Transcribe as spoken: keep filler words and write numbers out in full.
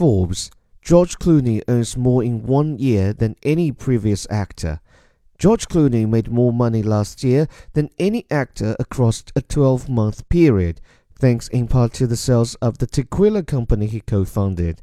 Forbes, George Clooney earns more in one year than any previous actor. George Clooney made more money last year than any actor across a twelve-month period, thanks in part to the sales of the tequila company he co-founded.